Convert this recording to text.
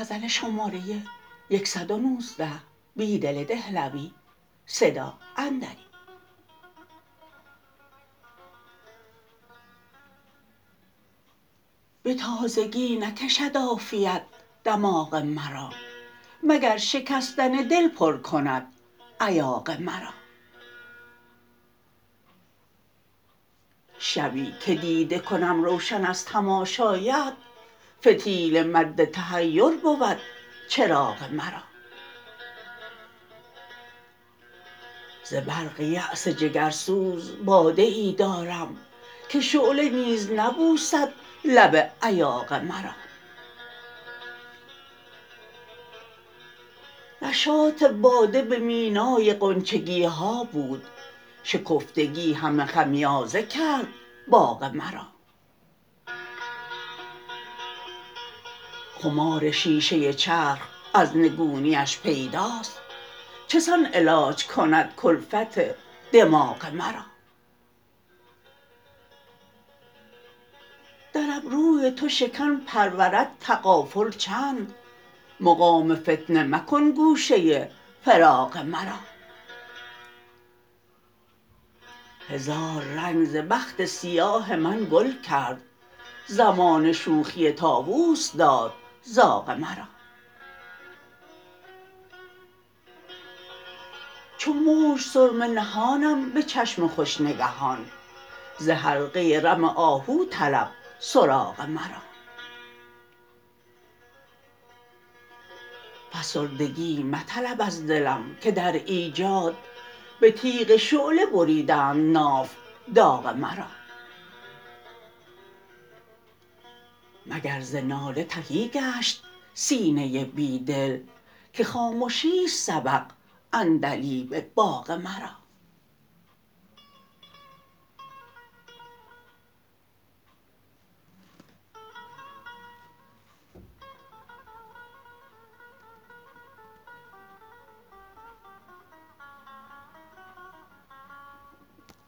غزل شماره 119 بیدل دهلوی صدا عندلیب. به تازگی نکشد عافیت دماغ مرا، مگر شکستن دل پر کند ایاغ مرا. شبی که دیده کنم روشن از تماشایت، فتیل مد تحیر بود چراغ مرا. ز برق یأس جگرسوز باده ای دارم که شعله نیز نبوسد لب ایاغ مرا. نشاط باده به مینای غنچگی ها بود، شکفتگی همه خمیازه کرد باغ مرا. خمار شیشه چرخ از نگونیش پیداست، چسان علاج کند کلفت دماغ مرا. در ابروی تو شکن پرورد تغافل چند، مقام فتنه مکن گوشه فراغ مرا. هزار رنگ ز بخت سیاه من گل کرد، زمان شوخی طاووس داد زاغ مرا. چو موج سرمه نهانم به چشم خوش نگهان، ز حلقه رم آهو طلب سراغ مرا. فسردگی مطلب از دلم که در ایجاد به تیغ شعله بریدند ناف داغ مرا. مگر ز ناله تهی گشت سینه بیدل، که خاموشی است سبق عندلیب باغ مرا.